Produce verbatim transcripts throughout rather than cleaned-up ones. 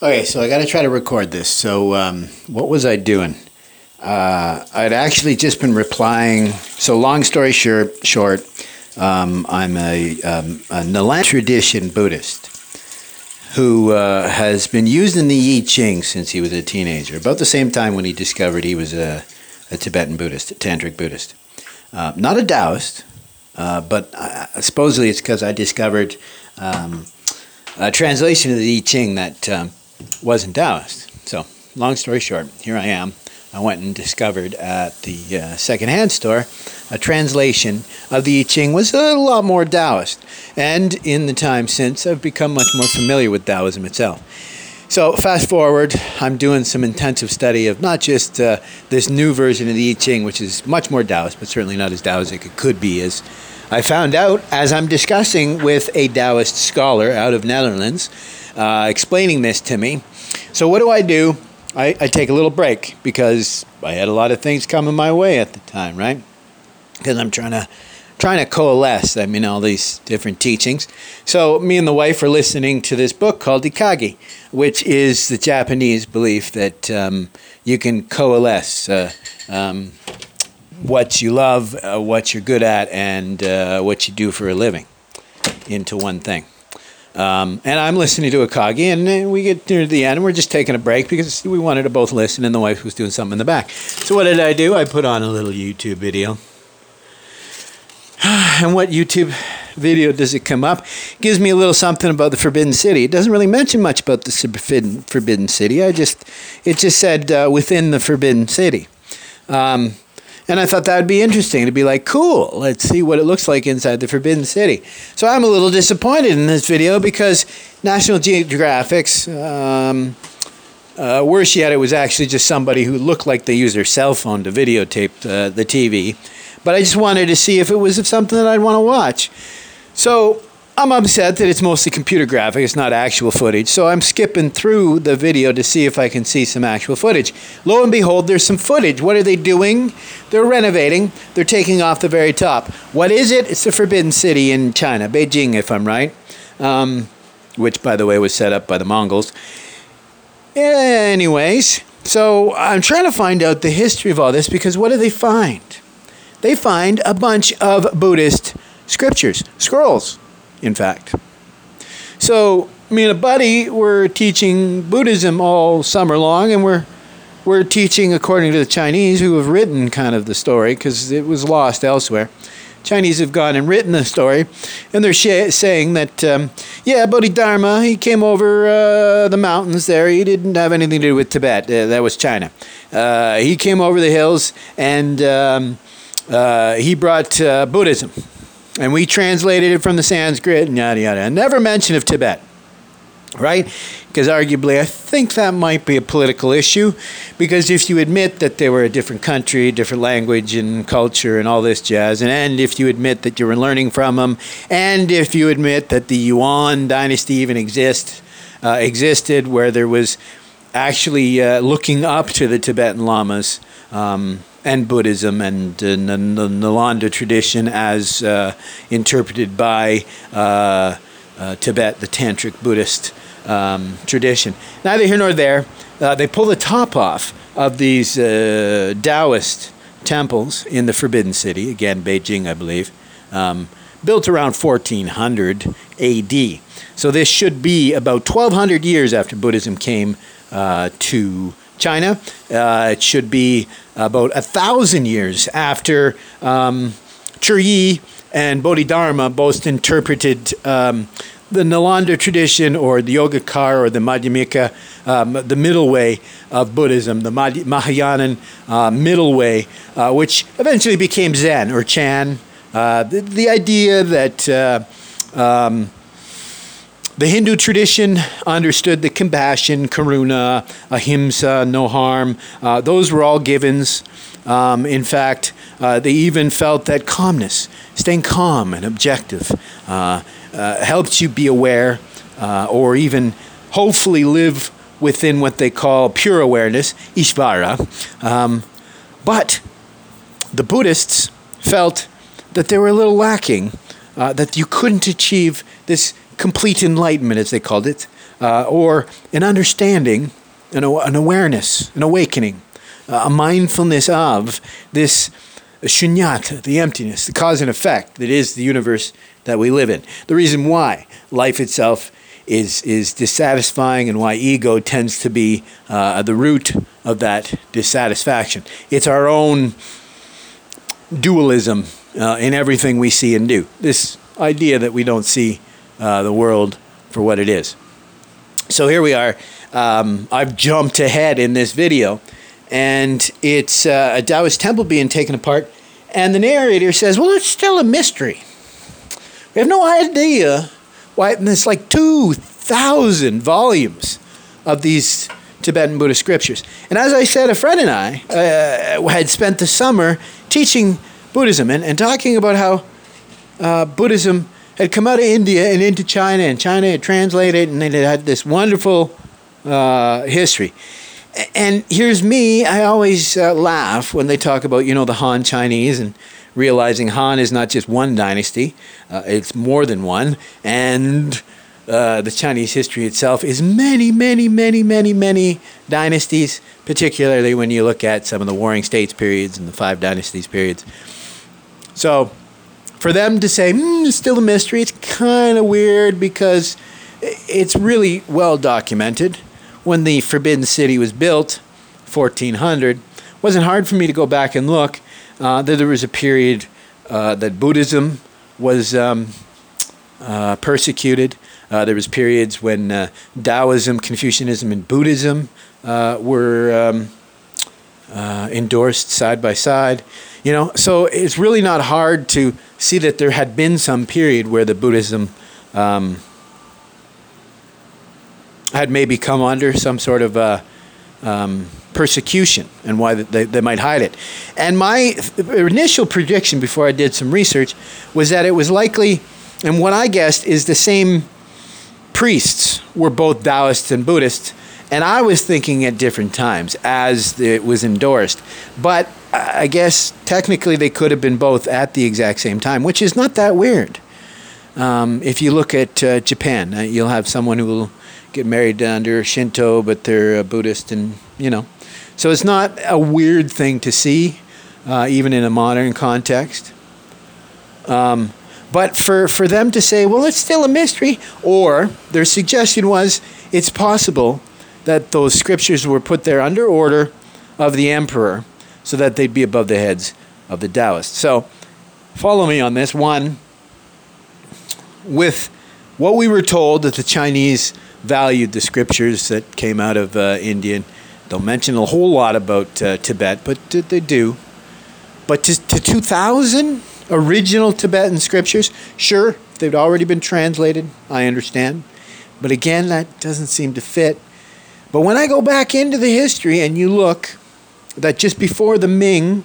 Okay, so I got to try to record this. So um, what was I doing? Uh, I'd actually just been replying. So long story short, short um, I'm a, um, a Nalanda tradition Buddhist who uh, has been used in the I Ching since he was a teenager, about the same time when he discovered he was a, a Tibetan Buddhist, a Tantric Buddhist. Uh, not a Taoist, uh, but I, supposedly it's because I discovered um, a translation of the I Ching that... Um, wasn't Taoist. So, long story short, here I am. I went and discovered at the uh, secondhand store a translation of the I Ching was a lot more Taoist. And in the time since, I've become much more familiar with Taoism itself. So, fast forward, I'm doing some intensive study of not just uh, this new version of the I Ching, which is much more Taoist, but certainly not as Taoist as it could be, as I found out as I'm discussing with a Taoist scholar out of Netherlands, uh, explaining this to me. So what do I do? I, I take a little break because I had a lot of things coming my way at the time, right? Because I'm trying to trying to coalesce, I mean, all these different teachings. So me and the wife are listening to this book called Ikigai, which is the Japanese belief that um, you can coalesce uh, um what you love, uh, what you're good at, and uh, what you do for a living into one thing. Um, and I'm listening to Akagi, and we get near the end, and we're just taking a break because we wanted to both listen, and the wife was doing something in the back. So what did I do? I put on a little YouTube video. And what YouTube video does it come up? It gives me a little something about the Forbidden City. It doesn't really mention much about the Forbidden, forbidden City. I just, it just said uh, within the Forbidden City. Um, And I thought that would be interesting to be like, cool, let's see what it looks like inside the Forbidden City. So I'm a little disappointed in this video because National Geographic's um, uh, worst yet, it was actually just somebody who looked like they used their cell phone to videotape uh, the T V. But I just wanted to see if it was something that I'd want to watch. So I'm upset that it's mostly computer graphic, it's not actual footage. So I'm skipping through the video to see if I can see some actual footage. Lo and behold, there's some footage. What are they doing? They're renovating. They're taking off the very top. What is it? It's the Forbidden City in China, Beijing, if I'm right, um, which, by the way, was set up by the Mongols. Anyways, so I'm trying to find out the history of all this because what do they find? They find a bunch of Buddhist scriptures, scrolls. In fact. So me and a buddy were teaching Buddhism all summer long, and we're we're teaching according to the Chinese, who have written kind of the story because it was lost elsewhere. Chinese have gone and written the story, and they're sh saying that um, yeah, Bodhidharma, he came over uh, the mountains there. He didn't have anything to do with Tibet. Uh, that was China. Uh, he came over the hills, and um, uh, he brought uh, Buddhism. And we translated it from the Sanskrit and yada, yada. And never mention of Tibet, right? Because arguably, I think that might be a political issue. Because if you admit that they were a different country, different language and culture and all this jazz, and, and if you admit that you were learning from them, and if you admit that the Yuan dynasty even exist, uh, existed, where there was actually uh, looking up to the Tibetan lamas, um, and Buddhism and the uh, Nalanda tradition as uh, interpreted by uh, uh, Tibet, the Tantric Buddhist um, tradition. Neither here nor there. Uh, they pull the top off of these uh, Taoist temples in the Forbidden City, again, Beijing, I believe, um, built around fourteen hundred A D. So this should be about twelve hundred years after Buddhism came uh, to China. Uh, it should be about a thousand years after um, Churyi and Bodhidharma both interpreted um, the Nalanda tradition or the Yogacara or the Madhyamika, um, the middle way of Buddhism, the Mahayana uh, middle way, uh, which eventually became Zen or Chan. Uh, the, the idea that uh, um, the Hindu tradition understood the compassion, karuna, ahimsa, no harm. Uh, those were all givens. Um, in fact, uh, they even felt that calmness, staying calm and objective, uh, uh, helped you be aware uh, or even hopefully live within what they call pure awareness, Ishvara. Um, but the Buddhists felt that they were a little lacking, uh, that you couldn't achieve this complete enlightenment, as they called it, uh, or an understanding, an, an awareness, an awakening, uh, a mindfulness of this shunyata, the emptiness, the cause and effect that is the universe that we live in. The reason why life itself is is dissatisfying, and why ego tends to be uh, the root of that dissatisfaction. It's our own dualism uh, in everything we see and do. This idea that we don't see uh, the world for what it is. So here we are. Um, I've jumped ahead in this video, and it's uh, a Taoist temple being taken apart, and the narrator says, well, it's still a mystery. We have no idea why. And there's like two thousand volumes of these Tibetan Buddhist scriptures. And as I said, a friend and I uh, had spent the summer teaching Buddhism and, and talking about how uh, Buddhism had come out of India and into China, and China had translated, and it had this wonderful uh, history. And here's me, I always uh, laugh when they talk about, you know, the Han Chinese, and realizing Han is not just one dynasty, uh, it's more than one, and uh, the Chinese history itself is many, many, many, many, many dynasties, particularly when you look at some of the Warring States periods and the Five Dynasties periods. So for them to say, mm, it's still a mystery, it's kind of weird, because it's really well documented. When the Forbidden City was built, fourteen hundred, it wasn't hard for me to go back and look. Uh, that there was a period uh, that Buddhism was um, uh, persecuted. Uh, there was periods when uh, Taoism, Confucianism, and Buddhism uh, were um, uh, endorsed side by side. You know, so it's really not hard to see that there had been some period where the Buddhism Um, had maybe come under some sort of uh, um, persecution, and why they, they might hide it. And my initial prediction before I did some research was that it was likely, and what I guessed is the same priests were both Taoists and Buddhists, and I was thinking at different times as it was endorsed. But I guess technically they could have been both at the exact same time, which is not that weird. Um, if you look at uh, Japan, uh, you'll have someone who will get married under Shinto, but they're a Buddhist, and, you know. So it's not a weird thing to see, uh, even in a modern context. Um, but for, for them to say, well, it's still a mystery, or their suggestion was, it's possible that those scriptures were put there under order of the emperor, so that they'd be above the heads of the Taoists. So follow me on this one. With what we were told, that the Chinese valued the scriptures that came out of uh, India. Don't mention a whole lot about uh, Tibet, but uh, they do. But to, to two thousand original Tibetan scriptures, sure, they'd already been translated, I understand. But again, that doesn't seem to fit. But when I go back into the history and you look, that just before the Ming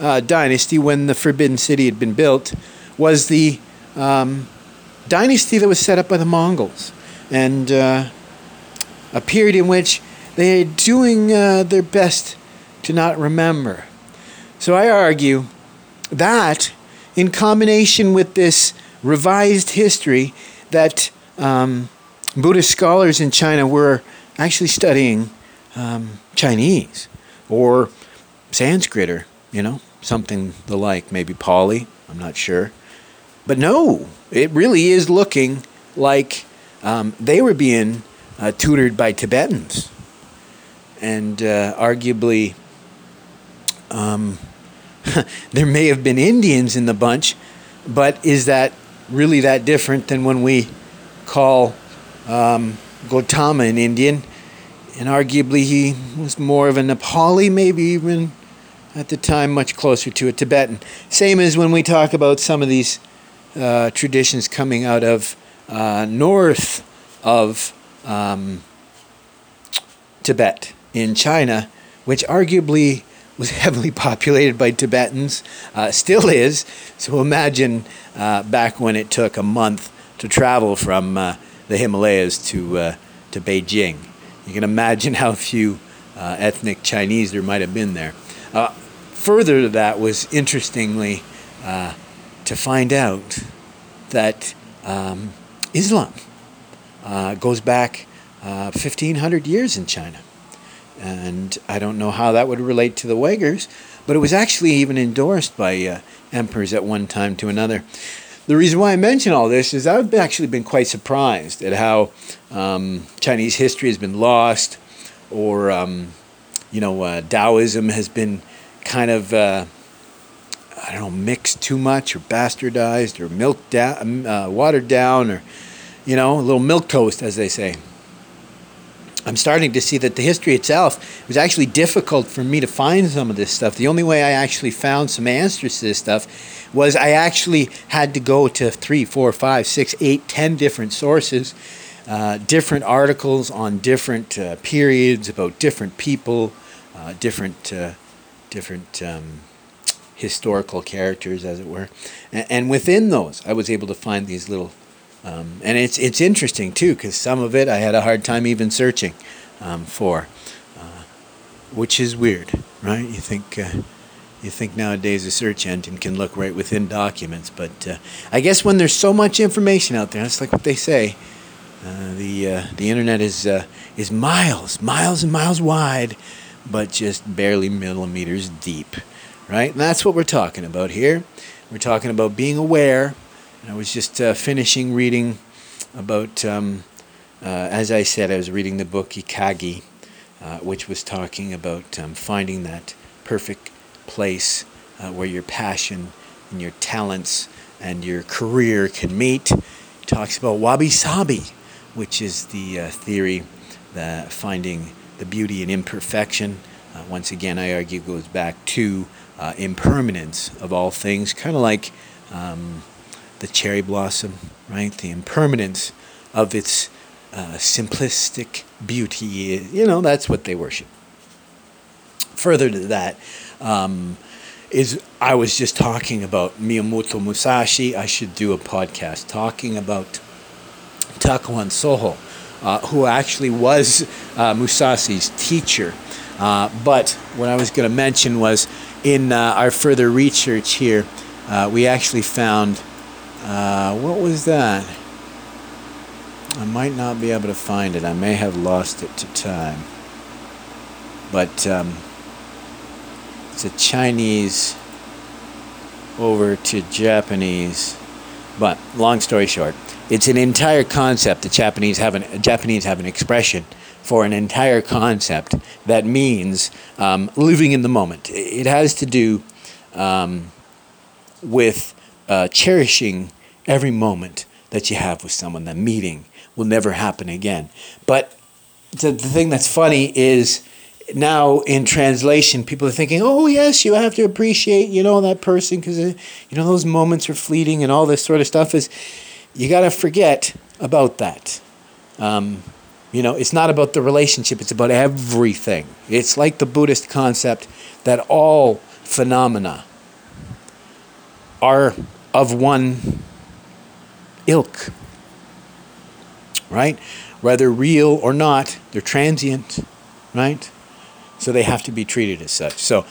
uh, dynasty, when the Forbidden City had been built, was the um, dynasty that was set up by the Mongols. And uh, a period in which they're doing uh, their best to not remember. So I argue that, in combination with this revised history that um, Buddhist scholars in China were actually studying um, Chinese or Sanskrit, or, you know, something the like, maybe Pali, I'm not sure. But no, it really is looking like Um, they were being uh, tutored by Tibetans, and uh, arguably um, there may have been Indians in the bunch, but is that really that different than when we call um, Gautama an Indian? And arguably he was more of a Nepali, maybe even at the time much closer to a Tibetan. Same as when we talk about some of these uh, traditions coming out of Uh, north of um, Tibet in China, which arguably was heavily populated by Tibetans, uh, still is. So imagine uh, back when it took a month to travel from uh, the Himalayas to uh, to Beijing. You can imagine how few uh, ethnic Chinese there might have been there. Uh, further to that was, interestingly, uh, to find out that Um, Islam uh, goes back uh, fifteen hundred years in China. And I don't know how that would relate to the Uyghurs, but it was actually even endorsed by uh, emperors at one time to another. The reason why I mention all this is I've actually been quite surprised at how um, Chinese history has been lost, or, um, you know, uh, Taoism has been kind of, uh, I don't know, mixed too much, or bastardized, or milked down, uh, watered down, or, you know, a little milk toast, as they say. I'm starting to see that the history itself, it was actually difficult for me to find some of this stuff. The only way I actually found some answers to this stuff was I actually had to go to three, four, five, six, eight, ten different sources, uh, different articles on different uh, periods, about different people, uh, different, uh, different um, historical characters, as it were. And, and within those, I was able to find these little... Um, and it's it's interesting, too, because some of it I had a hard time even searching um, for, uh, which is weird, right? You think uh, you think nowadays a search engine can look right within documents, but uh, I guess when there's so much information out there, it's like what they say, uh, the uh, the internet is uh, is miles, miles and miles wide, but just barely millimeters deep, right? And that's what we're talking about here. We're talking about being aware. I was just uh, finishing reading about, um, uh, as I said, I was reading the book Ikigai, uh, which was talking about um, finding that perfect place uh, where your passion and your talents and your career can meet. It talks about wabi-sabi, which is the uh, theory that finding the beauty in imperfection. Uh, once again, I argue goes back to uh, impermanence of all things, kind of like... Um, the cherry blossom, right? The impermanence of its uh, simplistic beauty. You know, that's what they worship. Further to that um, is I was just talking about Miyamoto Musashi. I should do a podcast talking about Takuan Soho, uh, who actually was uh, Musashi's teacher. Uh, but what I was going to mention was in uh, our further research here, uh, we actually found... Uh, what was that? I might not be able to find it. I may have lost it to time. But um, it's a Chinese over to Japanese. But long story short, it's an entire concept. The Japanese have an Japanese have an expression for an entire concept that means um, living in the moment. It has to do um, with Uh, cherishing every moment that you have with someone. That meeting will never happen again. But the, the thing that's funny is now in translation, people are thinking, oh, yes, you have to appreciate, you know, that person because, you know, those moments are fleeting and all this sort of stuff is, you got to forget about that. Um, you know, it's not about the relationship. It's about everything. It's like the Buddhist concept that all phenomena are of one ilk, right? Whether real or not, they're transient, right? So they have to be treated as such. So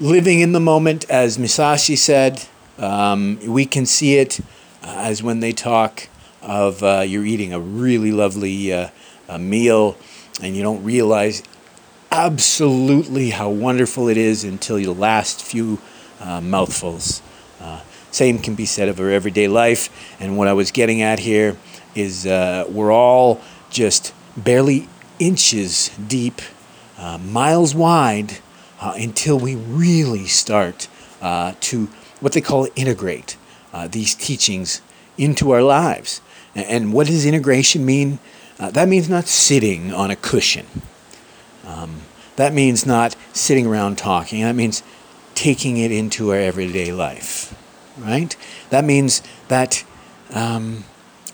living in the moment, as Musashi said, um, we can see it uh, as when they talk of uh, you're eating a really lovely uh, a meal and you don't realize absolutely how wonderful it is until your last few uh, mouthfuls. Uh, same can be said of our everyday life. And what I was getting at here is uh, we're all just barely inches deep, uh, miles wide, uh, until we really start uh, to what they call integrate uh, these teachings into our lives. And, and what does integration mean? Uh, that means not sitting on a cushion. Um, that means not sitting around talking. That means taking it into our everyday life, right? That means that um,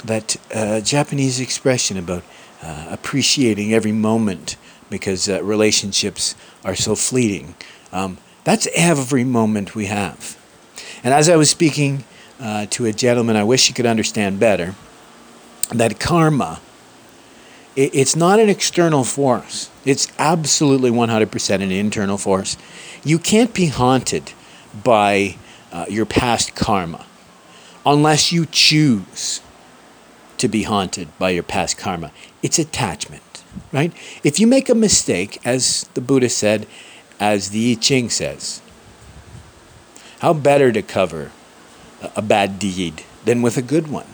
that uh, Japanese expression about uh, appreciating every moment because uh, relationships are so fleeting. Um, that's every moment we have. And as I was speaking uh, to a gentleman, I wish you could understand better, that karma, it, it's not an external force. It's absolutely one hundred percent an internal force. You can't be haunted by uh, your past karma unless you choose to be haunted by your past karma. It's attachment, right? If you make a mistake, as the Buddha said, as the I Ching says, how better to cover a bad deed than with a good one,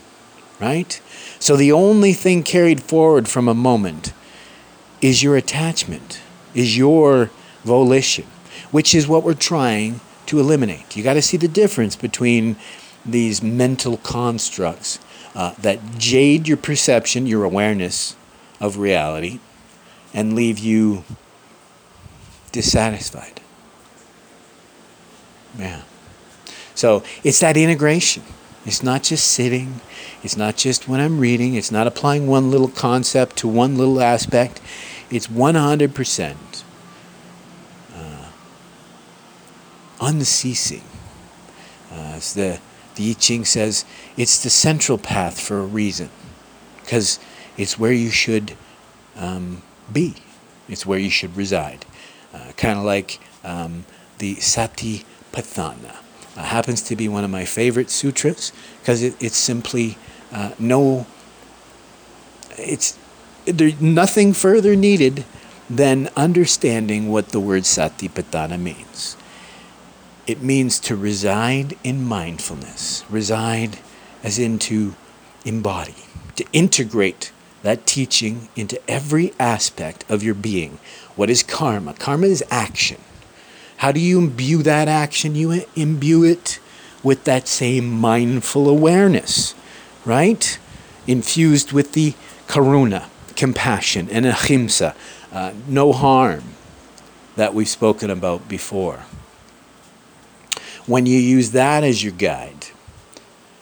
right? So the only thing carried forward from a moment is your attachment, is your volition, which is what we're trying to eliminate. You got to see the difference between these mental constructs uh, that jade your perception, your awareness of reality, and leave you dissatisfied. Yeah. So it's that integration. It's not just sitting. It's not just when I'm reading. It's not applying one little concept to one little aspect. It's one hundred percent uh, unceasing. Uh, it's the, the I Ching says it's the central path for a reason, because it's where you should um, be. It's where you should reside. Uh, kind of like um, the Satipatthana. Uh, happens to be one of my favorite sutras, because it, it's simply uh, no, it's, there's nothing further needed than understanding what the word Satipatthana means. It means to reside in mindfulness, reside as in to embody, to integrate that teaching into every aspect of your being. What is karma? Karma is action. How do you imbue that action? You imbue it with that same mindful awareness, right? Infused with the karuna, compassion, and ahimsa, uh, no harm, that we've spoken about before. When you use that as your guide,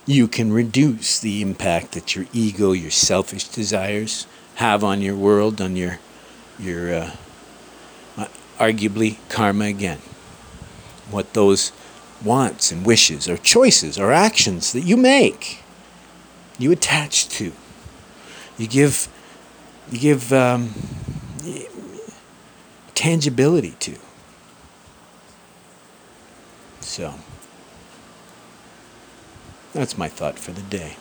you can reduce the impact that your ego, your selfish desires have on your world, on your, your, uh, arguably karma again. What those wants and wishes or choices or actions that you make, you attach to. You give, you give um, tangibility to. So, that's my thought for the day.